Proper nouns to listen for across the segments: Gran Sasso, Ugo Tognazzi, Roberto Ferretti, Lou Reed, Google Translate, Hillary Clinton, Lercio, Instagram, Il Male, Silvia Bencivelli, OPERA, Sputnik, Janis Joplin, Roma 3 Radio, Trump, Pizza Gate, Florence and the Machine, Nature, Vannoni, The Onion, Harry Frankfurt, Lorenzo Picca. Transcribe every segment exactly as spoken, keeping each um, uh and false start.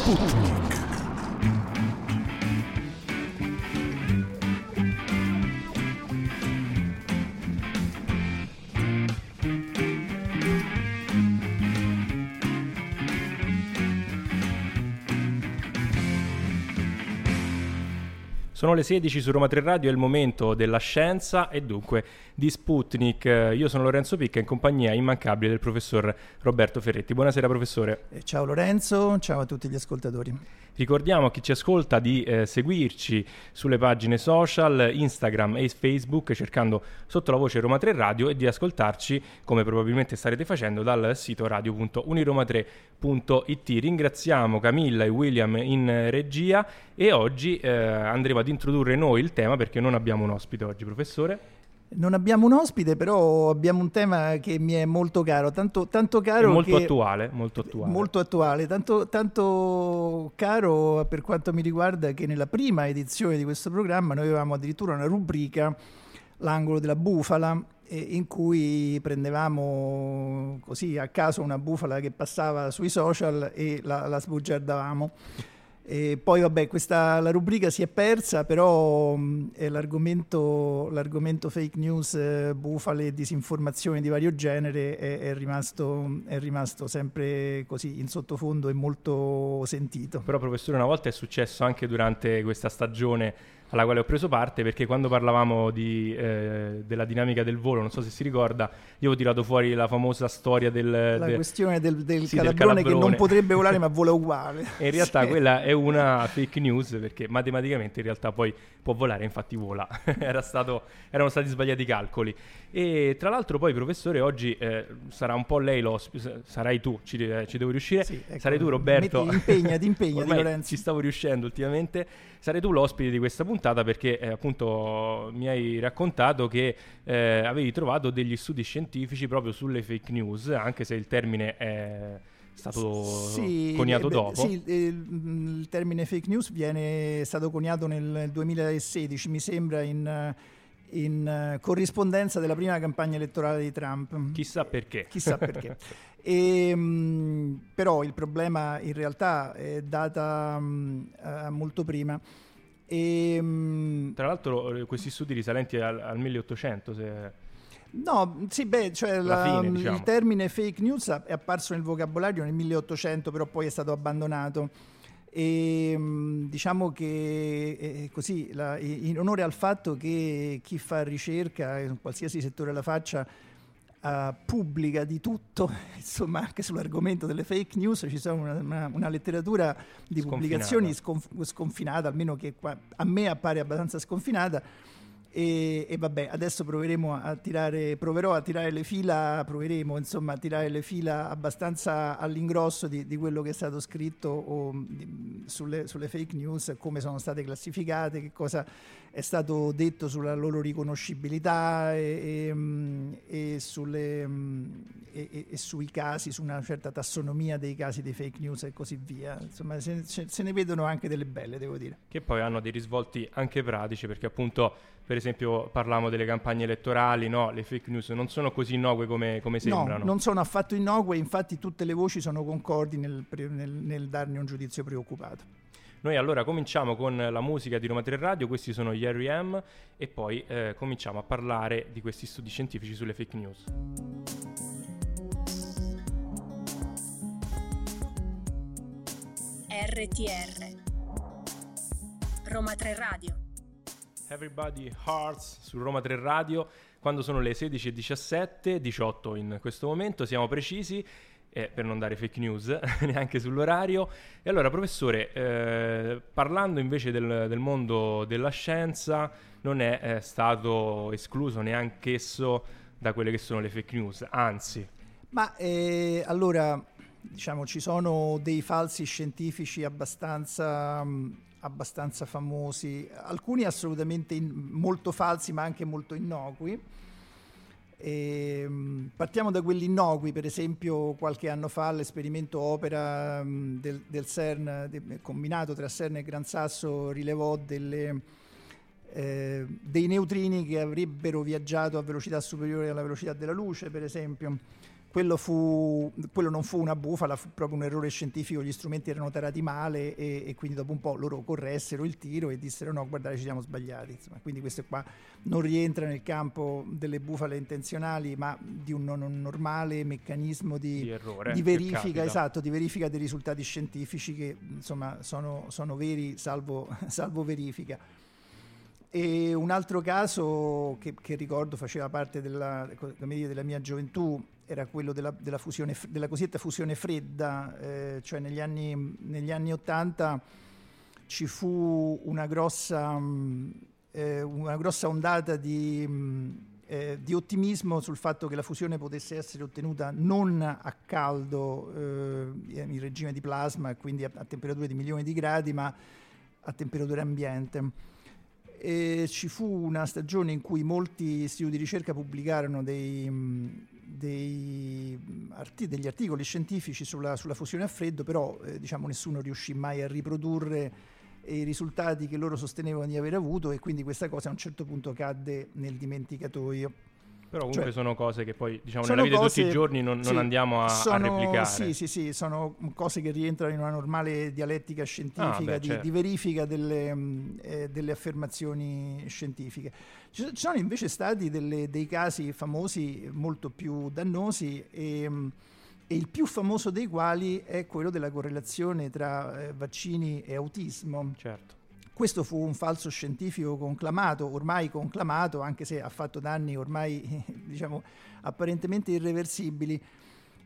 Sputnik. Sono le sedici su Roma tre Radio, è il momento della scienza e dunque di Sputnik. Io sono Lorenzo Picca in compagnia immancabile del professor Roberto Ferretti. Buonasera professore. Ciao Lorenzo, ciao a tutti gli ascoltatori. Ricordiamo a chi ci ascolta di eh, seguirci sulle pagine social, Instagram e Facebook, cercando sotto la voce Roma tre Radio, e di ascoltarci, come probabilmente starete facendo, dal sito radio punto uniroma tre punto it. Ringraziamo Camilla e William in regia e oggi eh, andremo ad introdurre noi il tema, perché non abbiamo un ospite oggi, professore. Non abbiamo un ospite, però abbiamo un tema che mi è molto caro, tanto, tanto caro e molto che... attuale, molto attuale, molto attuale, tanto, tanto caro per quanto mi riguarda che nella prima edizione di questo programma noi avevamo addirittura una rubrica, l'angolo della bufala, eh, in cui prendevamo così a caso una bufala che passava sui social e la, la sbugiardavamo. E poi vabbè, questa la rubrica si è persa, però mh, è l'argomento, l'argomento fake news, eh, bufale e disinformazione di vario genere è, è, rimasto, è rimasto sempre così in sottofondo e molto sentito. Però professore, una volta è successo anche durante questa stagione alla quale ho preso parte, perché quando parlavamo di, eh, della dinamica del volo, non so se si ricorda, io ho tirato fuori la famosa storia del... La del, questione del, del, sì, calabrone del calabrone che non potrebbe volare ma vola uguale. E in realtà sì, quella è una fake news, perché matematicamente in realtà poi può volare, infatti vola. Era stato, erano stati sbagliati i calcoli. E tra l'altro poi, professore, oggi eh, sarà un po' lei l'ospite, sarai tu, ci, eh, ci devo riuscire, sì, ecco, sarai tu Roberto. Metti, impegnati, impegnati Lorenzo. Ci stavo riuscendo ultimamente, sarai tu l'ospite di questa puntata. Perché eh, appunto mi hai raccontato che eh, avevi trovato degli studi scientifici proprio sulle fake news, anche se il termine è stato sì, coniato beh, dopo. Sì, il termine fake news viene, è stato coniato nel duemilasedici, mi sembra, in, in corrispondenza della prima campagna elettorale di Trump. Chissà perché. Chissà perché. E, mh, però il problema in realtà è data mh, molto prima. E, tra l'altro questi studi risalenti al, al milleottocento se... no sì beh cioè la, la fine, diciamo. Il termine fake news è apparso nel vocabolario nel milleottocento, però poi è stato abbandonato e diciamo che è così la, in onore al fatto che chi fa ricerca in qualsiasi settore la faccia Uh, pubblica di tutto, insomma, anche sull'argomento delle fake news ci sono una, una, una letteratura di sconfinata. Pubblicazioni sconf- sconfinata, almeno che qua, a me appare abbastanza sconfinata e, e vabbè, adesso proveremo a tirare, proverò a tirare le fila, proveremo insomma a tirare le fila abbastanza all'ingrosso di, di quello che è stato scritto o, di, sulle, sulle fake news, come sono state classificate, che cosa è stato detto sulla loro riconoscibilità e, e, e, sulle, e, e sui casi, su una certa tassonomia dei casi di fake news e così via. Insomma, se, se ne vedono anche delle belle, devo dire. Che poi hanno dei risvolti anche pratici, perché appunto, per esempio, parlavamo delle campagne elettorali, no? Le fake news non sono così innocue come, come sembrano. No, non sono affatto innocue, infatti tutte le voci sono concordi nel, nel, nel darne un giudizio preoccupato. Noi allora cominciamo con la musica di Roma tre Radio, questi sono gli R E M e poi eh, cominciamo a parlare di questi studi scientifici sulle fake news. R T R Roma tre Radio. Everybody Hearts su Roma tre Radio, quando sono le sedici e diciassette, diciotto in questo momento, siamo precisi. Eh, per non dare fake news neanche sull'orario. E allora professore, eh, parlando invece del, del mondo della scienza, non è eh, stato escluso neanche esso da quelle che sono le fake news, anzi. Ma eh, allora diciamo ci sono dei falsi scientifici abbastanza, mh, abbastanza famosi, alcuni assolutamente in, molto falsi ma anche molto innocui. E partiamo da quelli innocui, per esempio qualche anno fa l'esperimento OPERA del, del CERN, de, combinato tra CERN e Gran Sasso, rilevò delle, eh, dei neutrini che avrebbero viaggiato a velocità superiore alla velocità della luce, per esempio. Quello, fu, quello non fu una bufala, fu proprio un errore scientifico, gli strumenti erano tarati male e, e quindi dopo un po' loro corressero il tiro e dissero no, guardate, ci siamo sbagliati. Insomma, quindi questo qua non rientra nel campo delle bufale intenzionali, ma di un, un normale meccanismo di, di, errore, di verifica, esatto, di verifica dei risultati scientifici che insomma sono, sono veri salvo, salvo verifica. E un altro caso che, che ricordo faceva parte della, come dire, della mia gioventù era quello della, della, fusione, della cosiddetta fusione fredda, eh, cioè negli anni, negli anni Ottanta ci fu una grossa, mh, eh, una grossa ondata di, mh, eh, di ottimismo sul fatto che la fusione potesse essere ottenuta non a caldo, eh, in regime di plasma, quindi a, a temperature di milioni di gradi, ma a temperatura ambiente. E ci fu una stagione in cui molti istituti di ricerca pubblicarono dei, dei arti, degli articoli scientifici sulla, sulla fusione a freddo, però eh, diciamo nessuno riuscì mai a riprodurre i risultati che loro sostenevano di aver avuto, e quindi questa cosa a un certo punto cadde nel dimenticatoio. Però comunque cioè, sono cose che poi diciamo nella vita cose, di tutti i giorni non, sì, non andiamo a, sono, a replicare. Sì, sì, sì, sono cose che rientrano in una normale dialettica scientifica, ah, beh, di, certo. di verifica delle, eh, delle affermazioni scientifiche. Ci sono invece stati delle, dei casi famosi molto più dannosi, e, e il più famoso dei quali è quello della correlazione tra eh, vaccini e autismo. Certo. Questo fu un falso scientifico conclamato, ormai conclamato, anche se ha fatto danni ormai diciamo apparentemente irreversibili.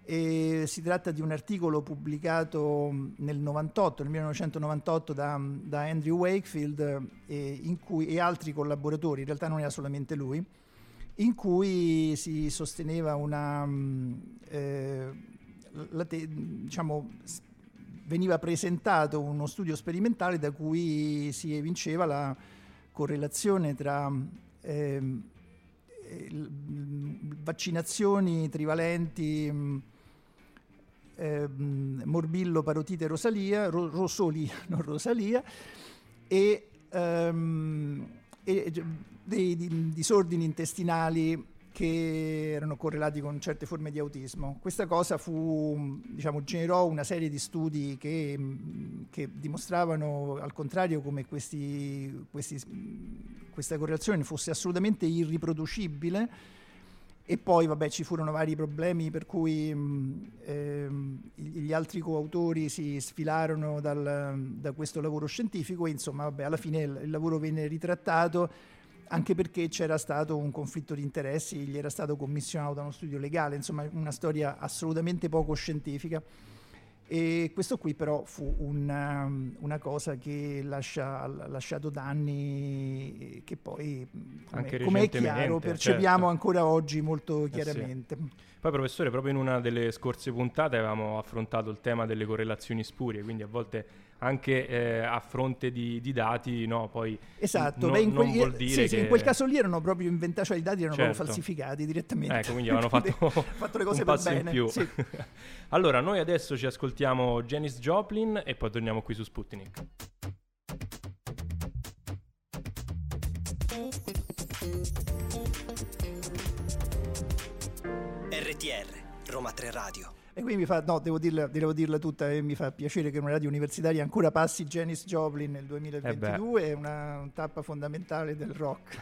E si tratta di un articolo pubblicato nel novantotto, nel millenovecentonovantotto da, da Andrew Wakefield e, in cui, e altri collaboratori, in realtà non era solamente lui, in cui si sosteneva una... Eh, la te, diciamo, veniva presentato uno studio sperimentale da cui si evinceva la correlazione tra eh, vaccinazioni trivalenti eh, morbillo, parotite, rosalia, ro- rosolia, non rosalia, e, ehm, e dei, dei disordini intestinali che erano correlati con certe forme di autismo. Questa cosa fu, diciamo, generò una serie di studi che, che dimostravano al contrario come questi, questi, questa correlazione fosse assolutamente irriproducibile, e poi vabbè, ci furono vari problemi per cui eh, gli altri coautori si sfilarono dal, da questo lavoro scientifico e insomma vabbè, alla fine il, il lavoro venne ritrattato, anche perché c'era stato un conflitto di interessi, gli era stato commissionato da uno studio legale, insomma una storia assolutamente poco scientifica. E questo qui però fu una, una cosa che lascia, ha lasciato danni che poi, come è chiaro, percepiamo certo. ancora oggi molto chiaramente. Eh sì. Poi professore, proprio in una delle scorse puntate avevamo affrontato il tema delle correlazioni spurie, quindi a volte anche eh, a fronte di, di dati, no, poi esatto, n- beh, in non quel, vuol dire sì, che... sì, in quel caso lì erano proprio inventati, cioè i dati erano certo. proprio falsificati direttamente. Ecco, quindi avevano fatto, fatto le cose un per passo bene. In più. Sì. Allora, noi adesso ci ascoltiamo Janis Joplin e poi torniamo qui su Sputnik. R T R, Roma tre Radio. E qui mi fa, no, devo dirla, devo dirla tutta, e mi fa piacere che una radio universitaria ancora passi Janis Joplin nel duemilaventidue, eh è una tappa fondamentale del rock.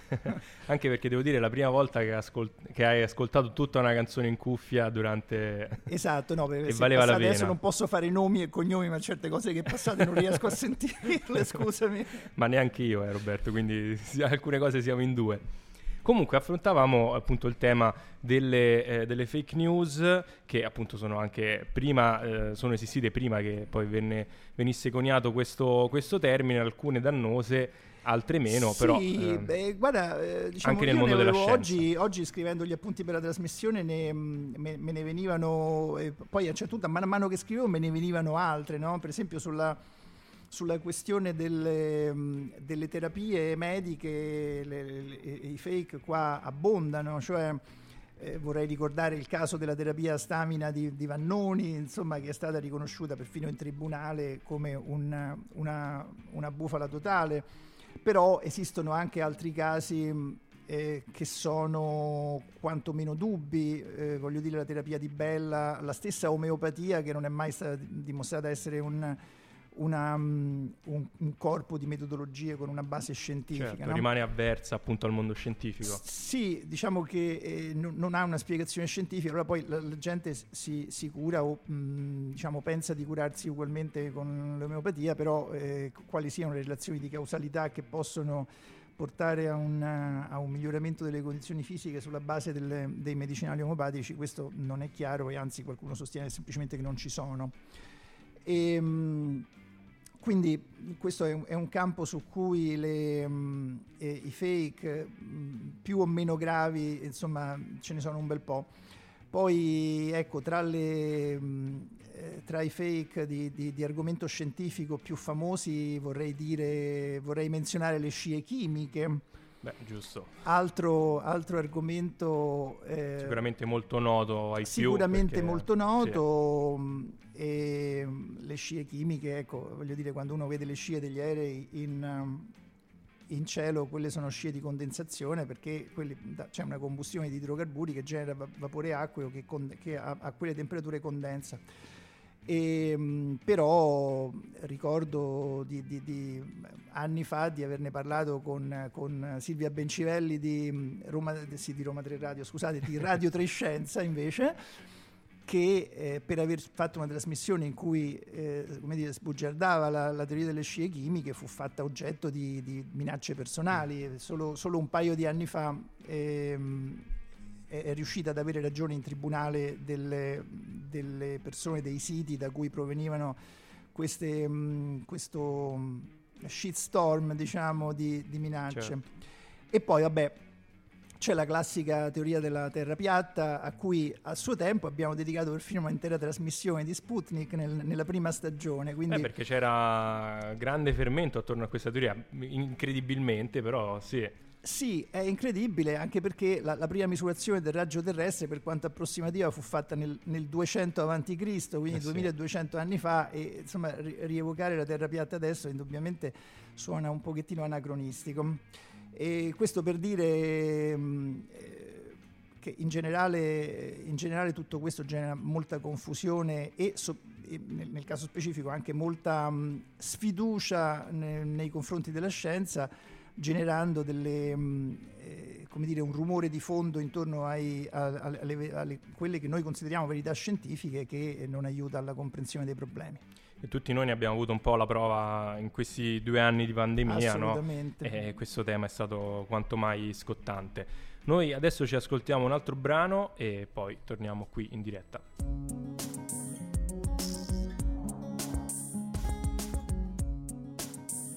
Anche perché devo dire è la prima volta che, ascol- che hai ascoltato tutta una canzone in cuffia durante... Esatto, no, perché valeva la pena. Adesso non posso fare nomi e cognomi, ma certe cose che passate non riesco a sentirle, scusami. Ma neanche io, eh, Roberto, quindi alcune cose siamo in due. Comunque affrontavamo appunto il tema delle, eh, delle fake news, che appunto sono anche prima, eh, sono esistite prima che poi venne, venisse coniato questo, questo termine, alcune dannose, altre meno, sì, però eh, beh, guarda, eh, diciamo, anche nel mondo della scienza. Oggi, oggi scrivendo gli appunti per la trasmissione ne, me, me ne venivano, eh, poi c'è cioè, tutta man mano che scrivevo me ne venivano altre, no? Per esempio sulla... sulla questione delle, delle terapie mediche, le, le, i fake qua abbondano, cioè eh, vorrei ricordare il caso della terapia stamina di, di Vannoni, insomma, che è stata riconosciuta perfino in tribunale come un, una, una bufala totale, però esistono anche altri casi eh, che sono quantomeno dubbi, eh, voglio dire la terapia di Bella, la stessa omeopatia che non è mai stata dimostrata essere un... Una, um, un, un corpo di metodologie con una base scientifica, certo, no? Rimane avversa appunto al mondo scientifico. S- sì, diciamo che eh, n- non ha una spiegazione scientifica, allora poi la, la gente si, si cura o mh, diciamo pensa di curarsi ugualmente con l'omeopatia, però eh, quali siano le relazioni di causalità che possono portare a, una, a un miglioramento delle condizioni fisiche sulla base delle, dei medicinali omeopatici, questo non è chiaro, e anzi qualcuno sostiene semplicemente che non ci sono. E, mh, quindi questo è un, è un campo su cui le, mh, e, i fake mh, più o meno gravi, insomma, ce ne sono un bel po'. Poi ecco, tra, le, mh, eh, tra i fake di, di, di argomento scientifico più famosi vorrei dire, vorrei menzionare le scie chimiche. Beh, giusto. Altro, altro argomento eh, sicuramente molto noto ai sicuramente più, perché, molto noto sì. E le scie chimiche, ecco, voglio dire, quando uno vede le scie degli aerei in, in cielo, quelle sono scie di condensazione, perché quelli, da, c'è una combustione di idrocarburi che genera va- vapore acqueo che, con, che a, a quelle temperature condensa. E, mh, però ricordo di, di, di anni fa di averne parlato con, con Silvia Bencivelli di Roma, sì, di Roma tre Radio, scusate, di Radio tre Scienza invece, che eh, per aver fatto una trasmissione in cui eh, come dire, sbugiardava la, la teoria delle scie chimiche, fu fatta oggetto di, di minacce personali. Solo, solo un paio di anni fa ehm, è riuscita ad avere ragione in tribunale delle, delle persone dei siti da cui provenivano queste, mh, questo shitstorm, diciamo, di, di minacce. Certo. E poi, vabbè, c'è la classica teoria della terra piatta, a cui a suo tempo abbiamo dedicato perfino un'intera trasmissione di Sputnik nel, nella prima stagione. Quindi... Eh, perché c'era grande fermento attorno a questa teoria, incredibilmente, però sì... Sì, è incredibile, anche perché la, la prima misurazione del raggio terrestre, per quanto approssimativa, fu fatta nel, nel duecento avanti Cristo, quindi eh sì. duemiladuecento anni fa, e insomma ri- rievocare la terra piatta adesso indubbiamente suona un pochettino anacronistico. E questo per dire mh, che in generale, in generale tutto questo genera molta confusione e, so- e nel, nel caso specifico anche molta mh, sfiducia ne- nei confronti della scienza, generando delle, mh, eh, come dire, un rumore di fondo intorno ai, a, a, alle, alle, quelle che noi consideriamo verità scientifiche, che non aiuta alla comprensione dei problemi. E tutti noi ne abbiamo avuto un po' la prova in questi due anni di pandemia, no? E questo tema è stato quanto mai scottante. Noi adesso ci ascoltiamo un altro brano e poi torniamo qui in diretta.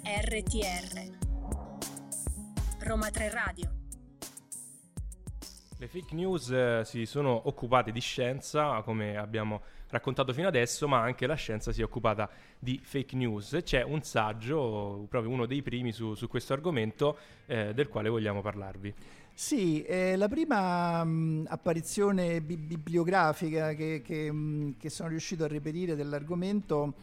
R T R Roma tre Radio. Le fake news eh, si sono occupate di scienza, come abbiamo raccontato fino adesso, ma anche la scienza si è occupata di fake news. C'è un saggio, proprio uno dei primi su, su questo argomento, eh, del quale vogliamo parlarvi. Sì, eh, la prima mh, apparizione bi- bibliografica che, che, mh, che sono riuscito a reperire dell'argomento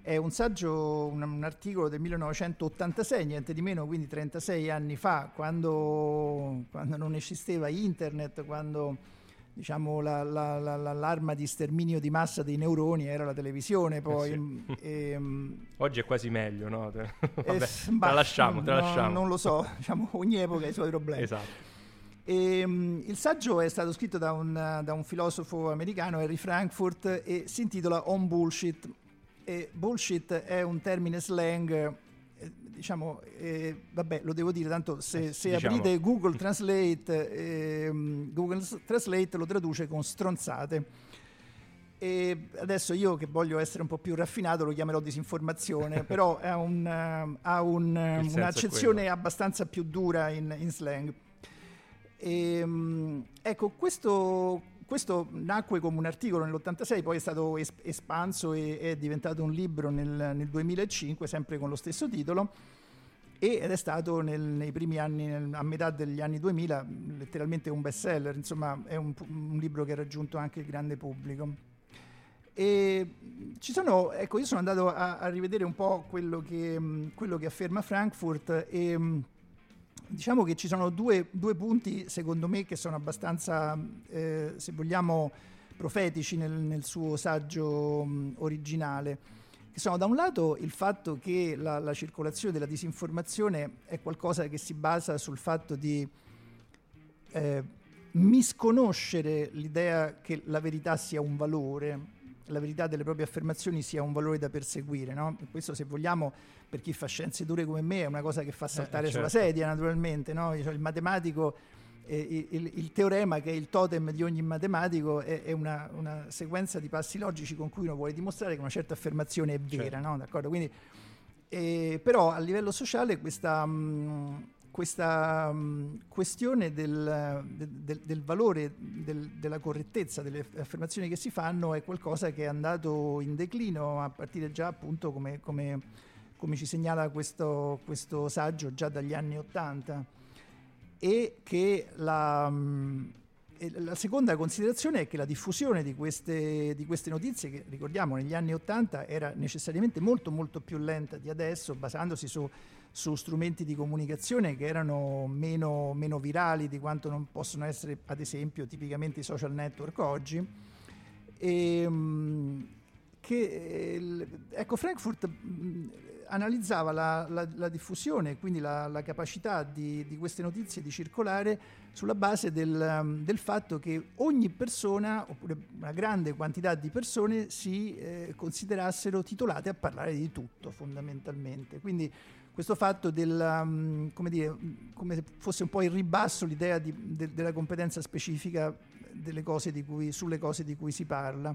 è un saggio, un, un articolo del millenovecentottantasei, niente di meno, quindi trentasei anni fa, quando, quando non esisteva internet, quando diciamo la, la, la, l'arma di sterminio di massa dei neuroni era la televisione. Poi, eh sì. e, oggi è quasi meglio, no? Vabbè, eh, bah, la lasciamo, te la no, lasciamo. Non lo so, diciamo, ogni epoca ha i suoi problemi. Esatto. E, um, il saggio è stato scritto da un, da un filosofo americano, Harry Frankfurt, e si intitola On Bullshit. E bullshit è un termine slang, eh, diciamo, eh, vabbè, lo devo dire, tanto se, se diciamo. aprite Google Translate, eh, Google Translate lo traduce con stronzate. E adesso io, che voglio essere un po' più raffinato, lo chiamerò disinformazione, però è un, uh, ha un, uh, un'accezione abbastanza più dura in, in slang. E, um, ecco, questo... Questo nacque come un articolo nell'ottantasei, poi è stato es- espanso e è diventato un libro nel, nel duemilacinque, sempre con lo stesso titolo, e, ed è stato nel, nei primi anni, nel, a metà degli anni duemila, letteralmente un best seller. Insomma, è un, un libro che ha raggiunto anche il grande pubblico. E ci sono, ecco, io sono andato a, a rivedere un po' quello che, mh, quello che afferma Frankfurt e... Mh, diciamo che ci sono due, due punti, secondo me, che sono abbastanza, eh, se vogliamo, profetici nel, nel suo saggio mh, originale, che sono da un lato il fatto che la, la circolazione della disinformazione è qualcosa che si basa sul fatto di eh, misconoscere l'idea che la verità sia un valore, la verità delle proprie affermazioni sia un valore da perseguire, no? E questo, se vogliamo, per chi fa scienze dure come me, è una cosa che fa saltare eh, certo. sulla sedia, naturalmente, no? Cioè, il matematico, eh, il, il teorema, che è il totem di ogni matematico, è, è una, una sequenza di passi logici con cui uno vuole dimostrare che una certa affermazione è vera, certo. no? D'accordo? Quindi, eh, però a livello sociale questa... Mh, questa um, questione del, del, del valore, del, della correttezza delle affermazioni che si fanno è qualcosa che è andato in declino a partire già, appunto, come, come, come ci segnala questo, questo saggio, già dagli anni Ottanta. E che la, um, e la seconda considerazione è che la diffusione di queste, di queste notizie, che ricordiamo negli anni Ottanta era necessariamente molto molto più lenta di adesso, basandosi su su strumenti di comunicazione che erano meno, meno virali di quanto non possono essere, ad esempio, tipicamente i social network oggi. E, che, ecco, Frankfurt analizzava la, la, la diffusione, quindi la, la capacità di, di queste notizie di circolare sulla base del, del fatto che ogni persona, oppure una grande quantità di persone, si eh, considerassero titolate a parlare di tutto, fondamentalmente. Quindi questo fatto del, come dire, come se fosse un po' il ribasso l'idea di, de, della competenza specifica delle cose di cui, sulle cose di cui si parla,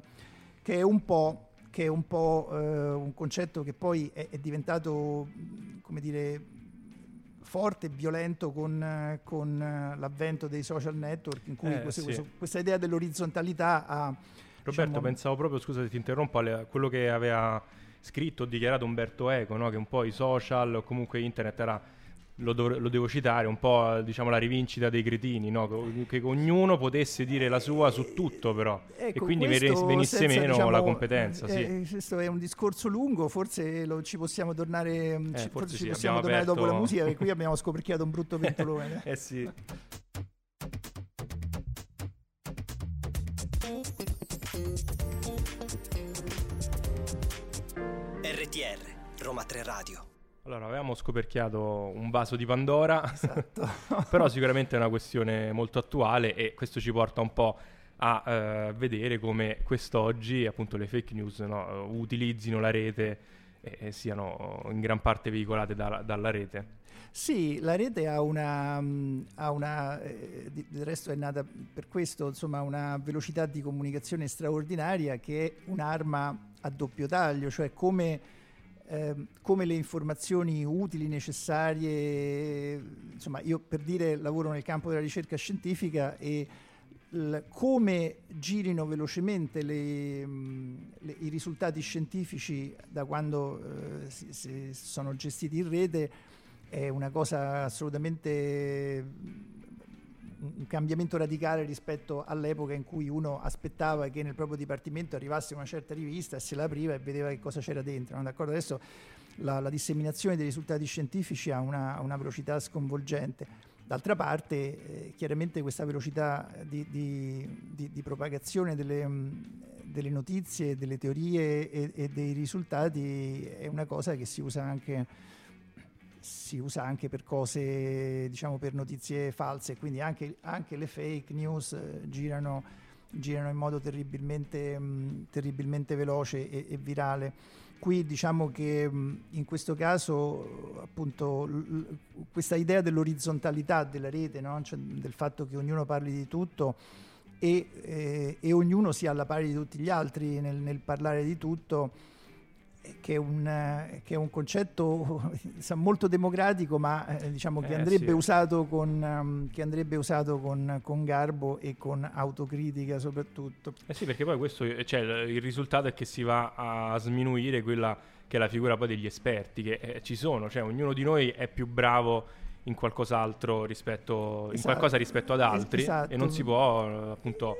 che è un po', che è un, po', eh, un concetto che poi è, è diventato, come dire, forte e violento con, con l'avvento dei social network, in cui eh, questo, sì. questo, questa idea dell'orizzontalità ha... Roberto, diciamo, pensavo proprio, scusa se ti interrompo, a quello che aveva... scritto o dichiarato Umberto Eco, no? Che un po' i social, o comunque internet, era, lo, dov- lo devo citare, un po', diciamo, la rivincita dei cretini, no? che, che ognuno potesse dire la sua su tutto, però, ecco, e quindi venisse senza, meno, diciamo, la competenza. Eh, sì. Questo è un discorso lungo, forse lo, ci possiamo tornare, eh, ci, forse forse sì, ci possiamo tornare aperto... dopo la musica, perché qui abbiamo scoperchiato un brutto pentolone. Eh sì. R T R, Roma tre Radio. Allora, avevamo scoperchiato un vaso di Pandora, esatto. Però sicuramente è una questione molto attuale, e questo ci porta un po' a uh, vedere come quest'oggi, appunto, le fake news, no, utilizzino la rete e, e siano in gran parte veicolate da, dalla rete. Sì, la rete ha una, mh, ha una eh, di, del resto è nata per questo, insomma, una velocità di comunicazione straordinaria, che è un'arma a doppio taglio, cioè come, eh, come le informazioni utili, necessarie, insomma, io, per dire, lavoro nel campo della ricerca scientifica, e l- come girino velocemente le, mh, le, i risultati scientifici da quando eh, si, si sono gestiti in rete è una cosa assolutamente, un cambiamento radicale rispetto all'epoca in cui uno aspettava che nel proprio dipartimento arrivasse una certa rivista e se la apriva e vedeva che cosa c'era dentro. No? D'accordo? Adesso la, la disseminazione dei risultati scientifici ha una, una velocità sconvolgente. D'altra parte, eh, chiaramente questa velocità di, di, di, di propagazione delle, mh, delle notizie, delle teorie e, e dei risultati è una cosa che si usa anche... si usa anche per cose, diciamo, per notizie false, quindi anche, anche le fake news girano, girano in modo terribilmente, mh, terribilmente veloce e, e virale. Qui, diciamo che mh, in questo caso, appunto, l- questa idea dell'orizzontalità della rete, no? Cioè, del fatto che ognuno parli di tutto e, eh, e ognuno sia alla pari di tutti gli altri nel, nel parlare di tutto, che è un, che è un concetto molto democratico, ma eh, diciamo che, eh, andrebbe sì. usato con, um, che andrebbe usato con, con garbo e con autocritica soprattutto. Eh sì, perché poi questo, cioè, il risultato è che si va a sminuire quella che è la figura poi degli esperti, che eh, ci sono, cioè ognuno di noi è più bravo in qualcos'altro rispetto, esatto. in qualcosa rispetto ad altri, esatto. e non si può, appunto,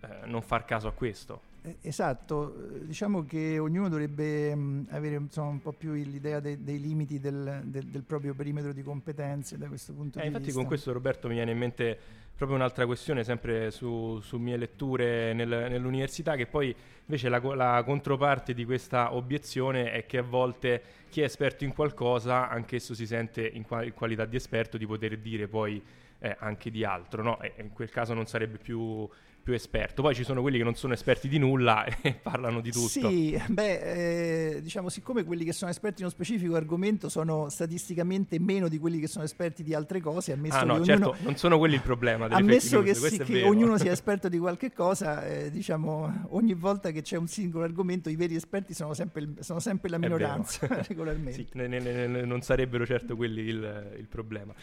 eh, non far caso a questo. Esatto, diciamo che ognuno dovrebbe mh, avere insomma, un po' più l'idea de- dei limiti del, de- del proprio perimetro di competenze da questo punto eh, di infatti vista. Infatti con questo, Roberto, mi viene in mente proprio un'altra questione sempre su, su mie letture nel, nell'università, che poi invece la, la controparte di questa obiezione è che a volte chi è esperto in qualcosa anch'esso si sente in, qual- in qualità di esperto di poter dire poi eh, anche di altro, no? E in quel caso non sarebbe più... più esperto. Poi ci sono quelli che non sono esperti di nulla e parlano di tutto. Sì, beh, eh, diciamo, siccome quelli che sono esperti di uno specifico argomento sono statisticamente meno di quelli che sono esperti di altre cose, ammesso ah, no, che certo, ognuno... non sono quelli il problema delle ammesso fake news, che, sì, questo è vero. Che ognuno sia esperto di qualche cosa, eh, diciamo, ogni volta che c'è un singolo argomento i veri esperti sono sempre, sono sempre la minoranza regolarmente. Sì, ne, ne, ne, non sarebbero certo quelli il, il problema.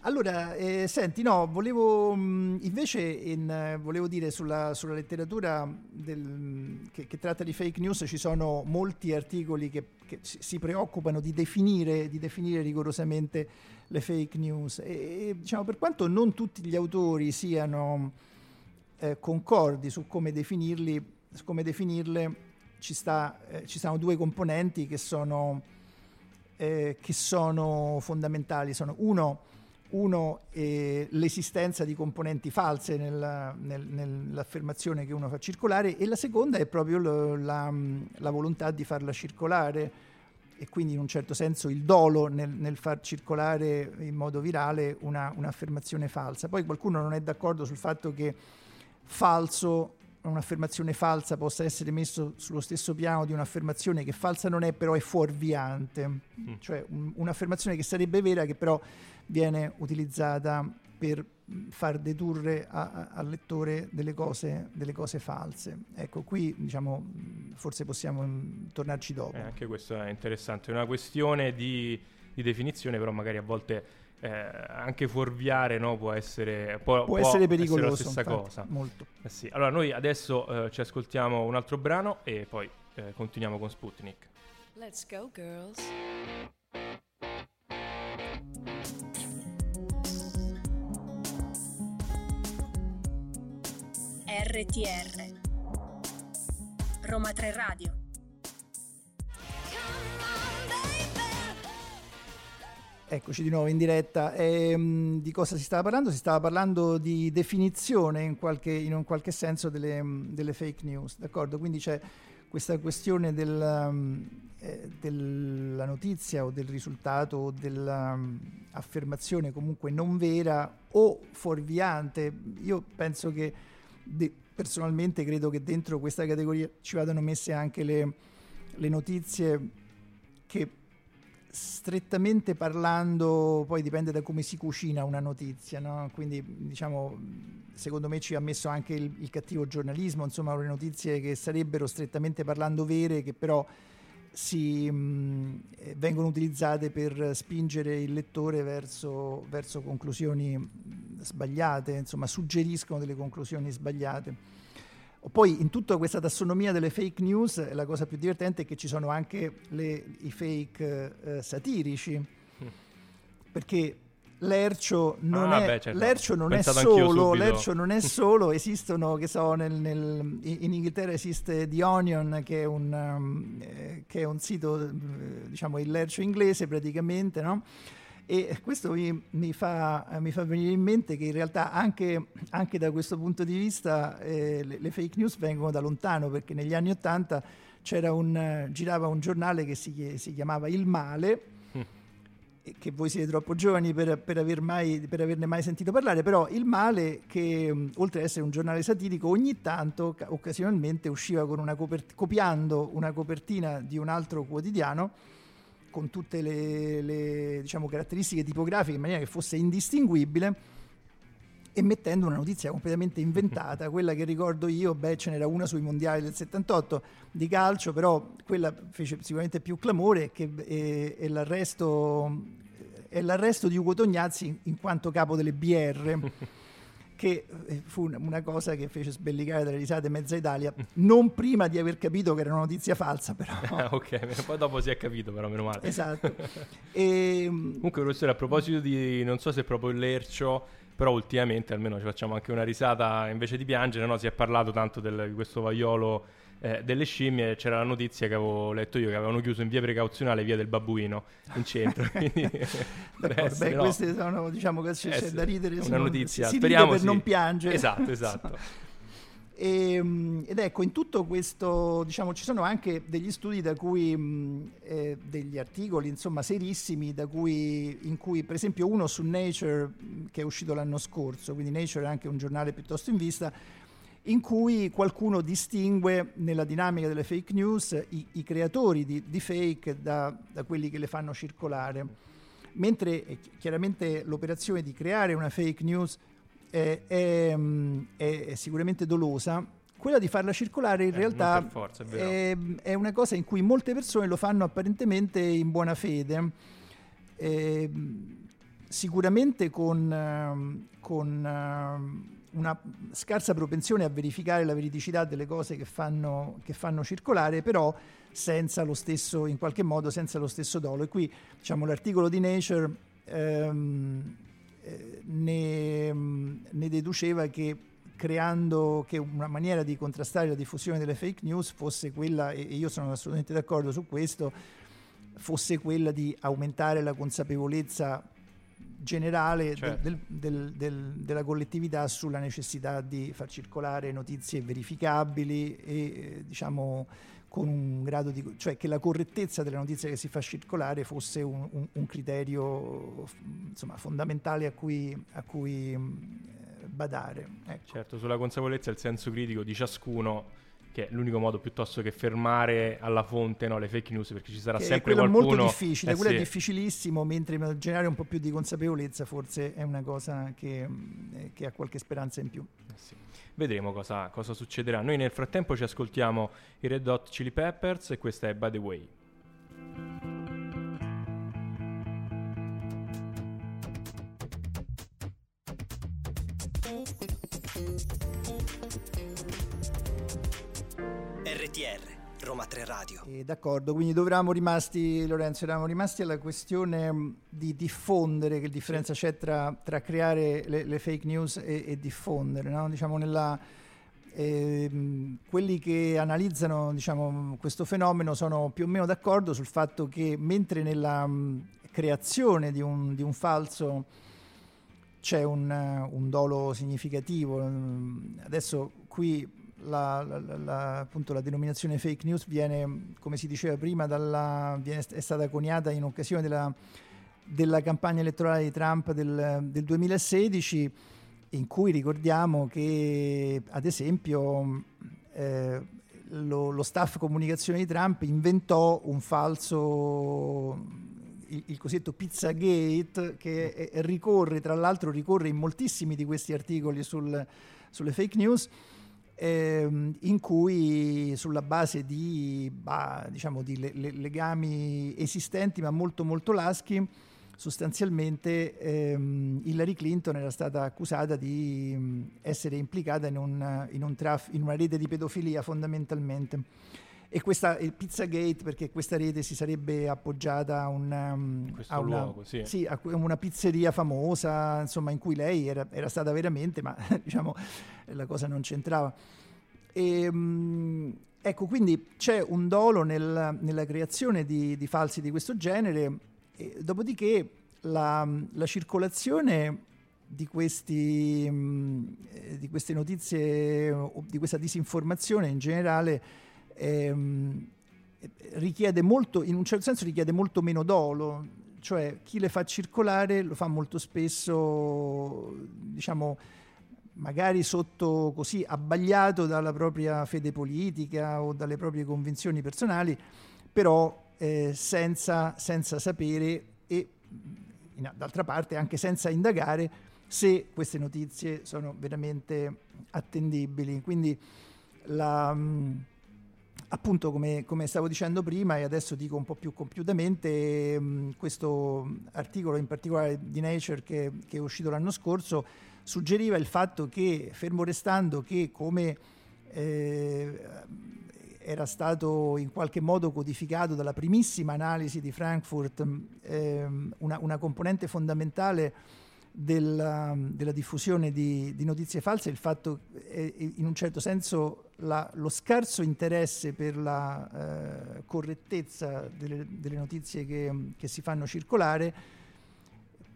Allora, eh, senti, no, volevo mh, invece in, eh, volevo dire sulla, sulla letteratura del, che, che tratta di fake news ci sono molti articoli che, che si preoccupano di definire, di definire rigorosamente le fake news e, e diciamo, per quanto non tutti gli autori siano eh, concordi su come definirli, su come definirle, ci sta, eh, ci sono due componenti che sono, eh, che sono fondamentali. Sono uno... Uno, eh, l'esistenza di componenti false nella, nel, nell'affermazione che uno fa circolare, e la seconda è proprio lo, la, la volontà di farla circolare, e quindi in un certo senso il dolo nel, nel far circolare in modo virale una, un'affermazione falsa. Poi qualcuno non è d'accordo sul fatto che falso, un'affermazione falsa possa essere messo sullo stesso piano di un'affermazione che falsa non è, però è fuorviante, mm. cioè un, un'affermazione che sarebbe vera che però viene utilizzata per far dedurre a, a, al lettore delle cose, delle cose false. Ecco, qui diciamo forse possiamo mh, tornarci dopo. Eh, anche questo è interessante, è una questione di, di definizione, però magari a volte eh, anche fuorviare, no, può essere può, può essere pericoloso, essere la stessa infatti, cosa. Molto. Eh sì. Allora noi adesso eh, ci ascoltiamo un altro brano e poi eh, continuiamo con Sputnik. Let's go girls. R T R Roma tre Radio. Eccoci di nuovo in diretta. E, di cosa si stava parlando? Si stava parlando di definizione in, qualche, in un qualche senso delle, delle fake news, d'accordo? Quindi c'è questa questione del, eh, della notizia o del risultato o dell'affermazione comunque non vera o fuorviante. Io penso che de- personalmente credo che dentro questa categoria ci vadano messe anche le, le notizie che, strettamente parlando, poi dipende da come si cucina una notizia, no? Quindi diciamo, secondo me ci ha messo anche il, il cattivo giornalismo, insomma le notizie che sarebbero strettamente parlando vere, che però si mh, vengono utilizzate per spingere il lettore verso, verso conclusioni sbagliate, insomma suggeriscono delle conclusioni sbagliate. Poi in tutta questa tassonomia delle fake news la cosa più divertente è che ci sono anche le, i fake eh, satirici, perché Lercio non ah, è beh, certo. Lercio non è solo Lercio non è solo esistono, che so, nel, nel, in Inghilterra esiste The Onion, che è un um, eh, che è un sito, eh, diciamo il Lercio inglese praticamente, no? E questo mi, mi, fa, mi fa venire in mente che in realtà anche, anche da questo punto di vista eh, le, le fake news vengono da lontano, perché negli anni Ottanta c'era un, girava un giornale che si, si chiamava Il Male, mm. che voi siete troppo giovani per, per, aver mai, per averne mai sentito parlare, però Il Male, che oltre ad essere un giornale satirico, ogni tanto occasionalmente usciva con una copert- copiando una copertina di un altro quotidiano, con tutte le, le diciamo, caratteristiche tipografiche in maniera che fosse indistinguibile, e mettendo una notizia completamente inventata. Quella che ricordo io, beh, ce n'era una sui mondiali del settantotto di calcio, però quella fece sicuramente più clamore, che è, è, l'arresto, è l'arresto di Ugo Tognazzi in quanto capo delle B R, che fu una cosa che fece sbellicare dalle risate mezza Italia, non prima di aver capito che era una notizia falsa, però. Ok, poi dopo si è capito, però meno male. Esatto. E... Comunque, professore, a proposito di, non so se proprio Lercio, però ultimamente almeno ci facciamo anche una risata invece di piangere, no? Si è parlato tanto del, di questo vaiolo eh, delle scimmie. C'era la notizia che avevo letto io, che avevano chiuso in via precauzionale via del Babbuino in centro. Quindi, essere, beh, no? Queste sono, diciamo, che c'è, c'è da ridere, una notizia, si speriamo, ride per sì. non piangere, esatto, esatto. E, ed ecco, in tutto questo, diciamo, ci sono anche degli studi da cui mh, eh, degli articoli, insomma, serissimi, da cui, in cui per esempio uno su Nature, che è uscito l'anno scorso, quindi Nature è anche un giornale piuttosto in vista, in cui qualcuno distingue nella dinamica delle fake news i, i creatori di, di fake da, da quelli che le fanno circolare, mentre eh, chiaramente l'operazione di creare una fake news È, è, è sicuramente dolosa, quella di farla circolare in eh, realtà per forza, è, è, è una cosa in cui molte persone lo fanno apparentemente in buona fede, eh, sicuramente con, con una scarsa propensione a verificare la veridicità delle cose che fanno, che fanno circolare, però senza lo stesso, in qualche modo senza lo stesso dolo. E qui, diciamo, l'articolo di Nature ehm, Ne, ne deduceva che creando che una maniera di contrastare la diffusione delle fake news fosse quella, e io sono assolutamente d'accordo su questo, fosse quella di aumentare la consapevolezza generale, cioè, del, del, del, della collettività sulla necessità di far circolare notizie verificabili e eh, diciamo con un grado di, cioè che la correttezza della notizia che si fa circolare fosse un, un, un criterio insomma fondamentale a cui, a cui badare. Ecco. Certo, sulla consapevolezza e il senso critico di ciascuno, che è l'unico modo piuttosto che fermare alla fonte, no, le fake news, perché ci sarà che sempre qualcuno... Quello è molto difficile, eh, quello sì. è difficilissimo, mentre generare un po' più di consapevolezza forse è una cosa che, che ha qualche speranza in più. Eh sì. Vedremo cosa, cosa succederà. Noi nel frattempo ci ascoltiamo i Red Hot Chili Peppers e questa è By The Way. R T R, Roma tre Radio. E d'accordo, quindi dovevamo rimasti, Lorenzo, eravamo rimasti alla questione di diffondere, che differenza c'è tra, tra creare le, le fake news e, e diffondere, no? Diciamo nella, eh, quelli che analizzano, diciamo, questo fenomeno sono più o meno d'accordo sul fatto che mentre nella mh, creazione di un, di un falso c'è un, un dolo significativo, adesso qui... La, la, la, appunto la denominazione fake news viene, come si diceva prima, dalla, viene, è stata coniata in occasione della, della campagna elettorale di Trump del, del duemilasedici, in cui ricordiamo che ad esempio eh, lo, lo staff comunicazione di Trump inventò un falso, il, il cosiddetto Pizza Gate, che è, è ricorre, tra l'altro ricorre in moltissimi di questi articoli sul, sulle fake news, in cui sulla base di, bah, diciamo, di le, le legami esistenti ma molto molto laschi, sostanzialmente ehm, Hillary Clinton era stata accusata di essere implicata in, un, in, un traf- in una rete di pedofilia fondamentalmente, e questa il Pizzagate, perché questa rete si sarebbe appoggiata a, un, a, una, luogo, sì. Sì, a una pizzeria famosa, insomma, in cui lei era, era stata veramente, ma diciamo la cosa non c'entrava. E, ecco, quindi c'è un dolo nel, nella creazione di, di falsi di questo genere, e dopodiché la, la circolazione di questi di queste notizie o di questa disinformazione in generale Ehm, richiede molto, in un certo senso richiede molto meno dolo, cioè chi le fa circolare lo fa molto spesso, diciamo, magari sotto, così, abbagliato dalla propria fede politica o dalle proprie convinzioni personali, però eh, senza, senza sapere e in, d'altra parte anche senza indagare se queste notizie sono veramente attendibili. Quindi la mh, appunto, come, come stavo dicendo prima, e adesso dico un po' più compiutamente, mh, questo articolo in particolare di Nature che, che è uscito l'anno scorso suggeriva il fatto che, fermo restando che come eh, era stato in qualche modo codificato dalla primissima analisi di Frankfurt, eh, una, una componente fondamentale della, della diffusione di, di notizie false, il fatto, eh, in un certo senso, la, lo scarso interesse per la eh, correttezza delle, delle notizie che, che si fanno circolare.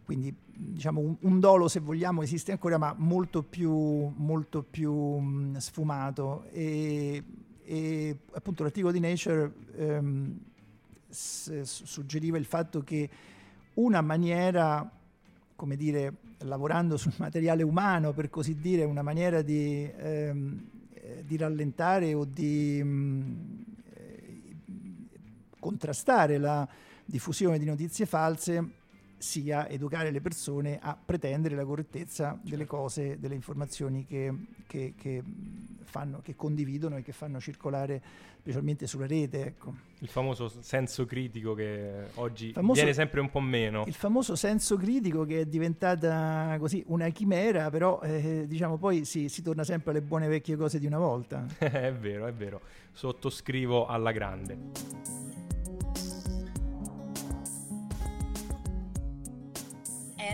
Quindi, diciamo, un, un dolo, se vogliamo, esiste ancora, ma molto più, molto più mh, sfumato. E, e appunto l'articolo di Nature ehm, s- suggeriva il fatto che una maniera, come dire, lavorando sul materiale umano, per così dire, una maniera di, ehm, di rallentare o di mh, eh, contrastare la diffusione di notizie false sia educare le persone a pretendere la correttezza delle cose, delle informazioni che, che, che fanno, che condividono e che fanno circolare, specialmente sulla rete. Ecco. Il famoso senso critico che oggi famoso, viene sempre un po' meno. Il famoso senso critico che è diventata così una chimera, però eh, diciamo poi si, si torna sempre alle buone vecchie cose di una volta. È vero, è vero. Sottoscrivo alla grande.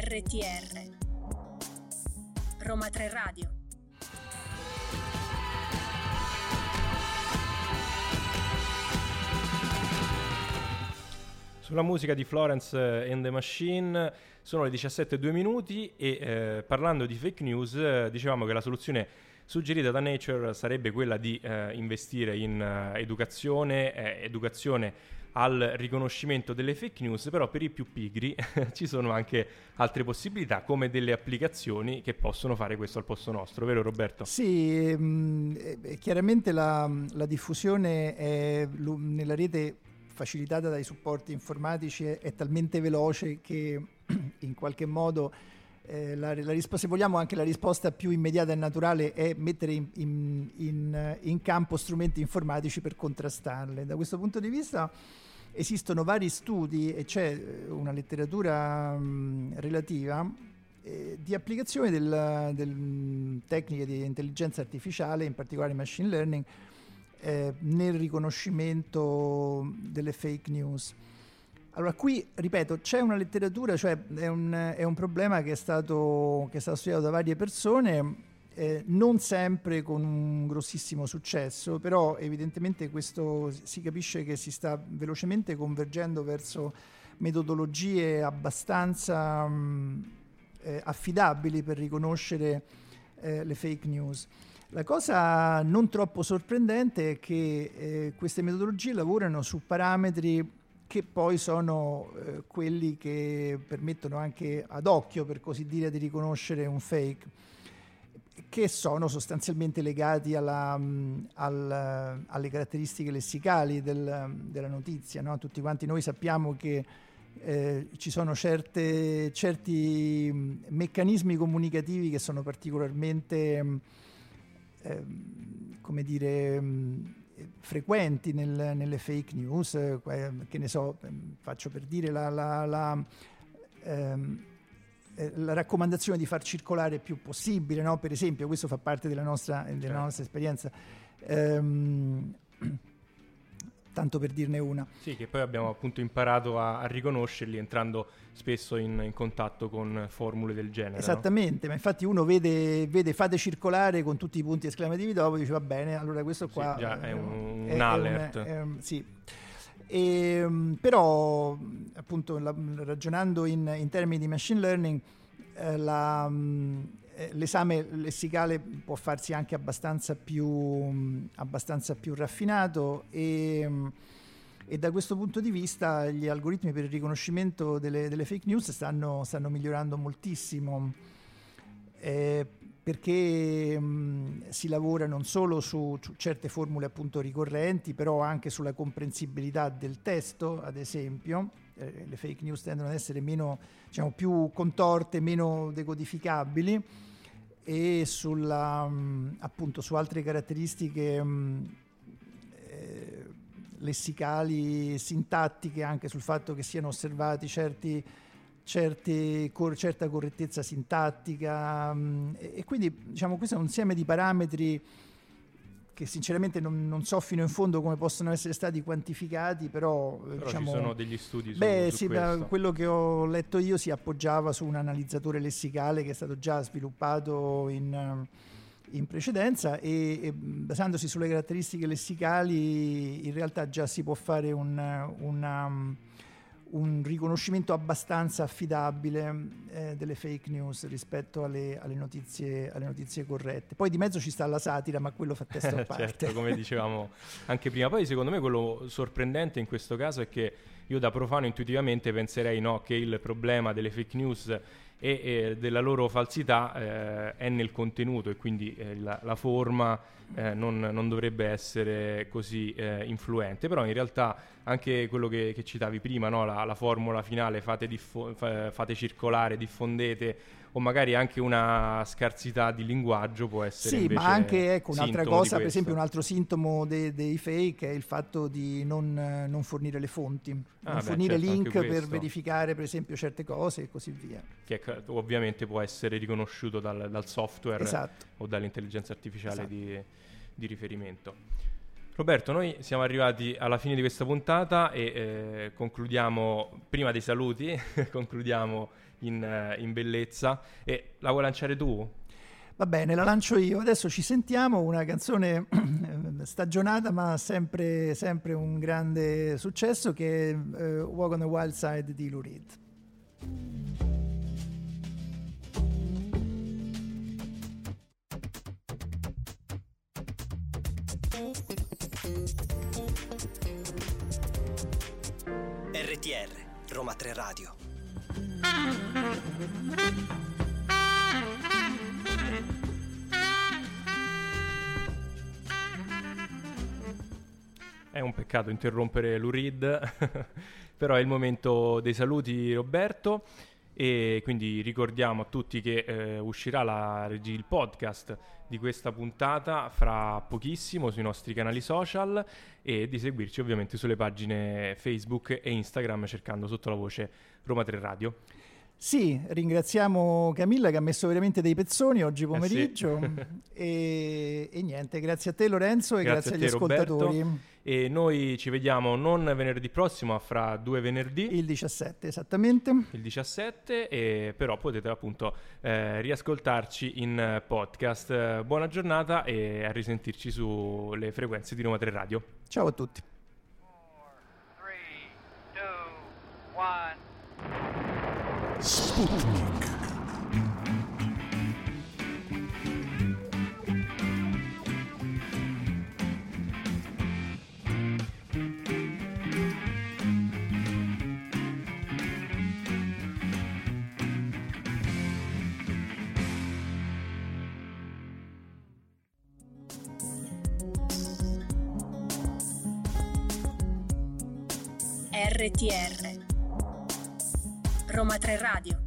R T R Roma tre Radio. Sulla musica di Florence and the Machine sono le diciassette e due minuti e eh, parlando di fake news eh, dicevamo che la soluzione suggerita da Nature sarebbe quella di eh, investire in eh, educazione, eh, educazione al riconoscimento delle fake news, però per i più pigri ci sono anche altre possibilità, come delle applicazioni che possono fare questo al posto nostro, vero Roberto? Sì, ehm, chiaramente la, la diffusione è, nella rete facilitata dai supporti informatici è, è talmente veloce che in qualche modo eh, la, la risposta, se vogliamo anche la risposta più immediata e naturale, è mettere in, in, in, in campo strumenti informatici per contrastarle. Da questo punto di vista esistono vari studi e c'è una letteratura mh, relativa eh, di applicazione della, del, tecniche di intelligenza artificiale, in particolare machine learning, eh, nel riconoscimento delle fake news. Allora qui, ripeto, c'è una letteratura, cioè è un, è un problema che è stato, che è stato studiato da varie persone, eh, non sempre con un grossissimo successo, però evidentemente questo si capisce che si sta velocemente convergendo verso metodologie abbastanza mh, eh, affidabili per riconoscere eh, le fake news. La cosa non troppo sorprendente è che eh, queste metodologie lavorano su parametri che poi sono eh, quelli che permettono anche ad occhio, per così dire, di riconoscere un fake, che sono sostanzialmente legati alla, mh, al, alle caratteristiche lessicali del, della notizia, no? Tutti quanti noi sappiamo che eh, ci sono certe, certi meccanismi comunicativi che sono particolarmente, mh, eh, come dire... Mh, frequenti nel, nelle fake news, eh, che ne so, faccio per dire la, la, la, ehm, eh, la raccomandazione di far circolare il più possibile, no? Per esempio, questo fa parte della nostra, della certo. nostra esperienza, ehm, tanto per dirne una. Sì, che poi abbiamo appunto imparato a, a riconoscerli entrando spesso in, in contatto con formule del genere. Esattamente, no? Ma infatti uno vede, vede fate circolare con tutti i punti esclamativi dopo, dice va bene, allora questo qua... Sì, già è un, è, un alert. È un, è, sì, e, però appunto la, ragionando in, in termini di machine learning, eh, la... l'esame lessicale può farsi anche abbastanza più, abbastanza più raffinato e, e da questo punto di vista gli algoritmi per il riconoscimento delle, delle fake news stanno, stanno migliorando moltissimo eh, perché mh, si lavora non solo su, su certe formule appunto ricorrenti, però anche sulla comprensibilità del testo, ad esempio. Eh, le fake news tendono ad essere meno, diciamo, più contorte, meno decodificabili, e sulla, mh, appunto, su altre caratteristiche mh, eh, lessicali, sintattiche, anche sul fatto che siano osservati certi, certi cor- certa correttezza sintattica mh, e, e quindi, diciamo, questo è un insieme di parametri che sinceramente non, non so fino in fondo come possono essere stati quantificati, però, però diciamo, ci sono degli studi su, beh, su sì, questo. Da quello che ho letto io si appoggiava su un analizzatore lessicale che è stato già sviluppato in, in precedenza e, e basandosi sulle caratteristiche lessicali in realtà già si può fare un, una, un riconoscimento abbastanza affidabile eh, delle fake news rispetto alle, alle, notizie, alle notizie corrette. Poi di mezzo ci sta la satira, ma quello fa testo a parte. Certo, come dicevamo anche prima. Poi secondo me quello sorprendente in questo caso è che io da profano intuitivamente penserei no, che il problema delle fake news e, e della loro falsità eh, è nel contenuto e quindi eh, la, la forma eh, non, non dovrebbe essere così eh, influente, però in realtà anche quello che, che citavi prima, no, la, la formula finale fate, diffo- fa- fate circolare, diffondete, o magari anche una scarsità di linguaggio può essere. Sì, ma anche ecco, un'altra cosa, per esempio un altro sintomo dei, dei fake è il fatto di non, non fornire le fonti, non ah, fornire beh, certo, link per verificare per esempio certe cose e così via. Che è, ovviamente può essere riconosciuto dal, dal software esatto. o dall'intelligenza artificiale esatto. di, di riferimento. Roberto, noi siamo arrivati alla fine di questa puntata e eh, concludiamo, prima dei saluti, concludiamo in, in bellezza. E la vuoi lanciare tu? Va bene, la lancio io. Adesso ci sentiamo, una canzone stagionata ma sempre, sempre un grande successo che è eh, Walk on the Wild Side di Lou Reed. R T R, Roma tre Radio. È un peccato interrompere Lou Reed, però è il momento dei saluti, Roberto. E quindi ricordiamo a tutti che eh, uscirà la, il podcast di questa puntata fra pochissimo sui nostri canali social e di seguirci ovviamente sulle pagine Facebook e Instagram cercando sotto la voce Roma tre Radio. Sì, ringraziamo Camilla che ha messo veramente dei pezzoni oggi pomeriggio eh sì. e, e niente, grazie a te Lorenzo e grazie, grazie agli te, ascoltatori Roberto. E noi ci vediamo non venerdì prossimo ma fra due venerdì, il diciassette esattamente, il diciassette e però potete appunto eh, riascoltarci in podcast. Buona giornata e a risentirci sulle frequenze di Roma tre Radio. Ciao a tutti. Four, three, two, one Sputnik. R T R Roma tre Radio.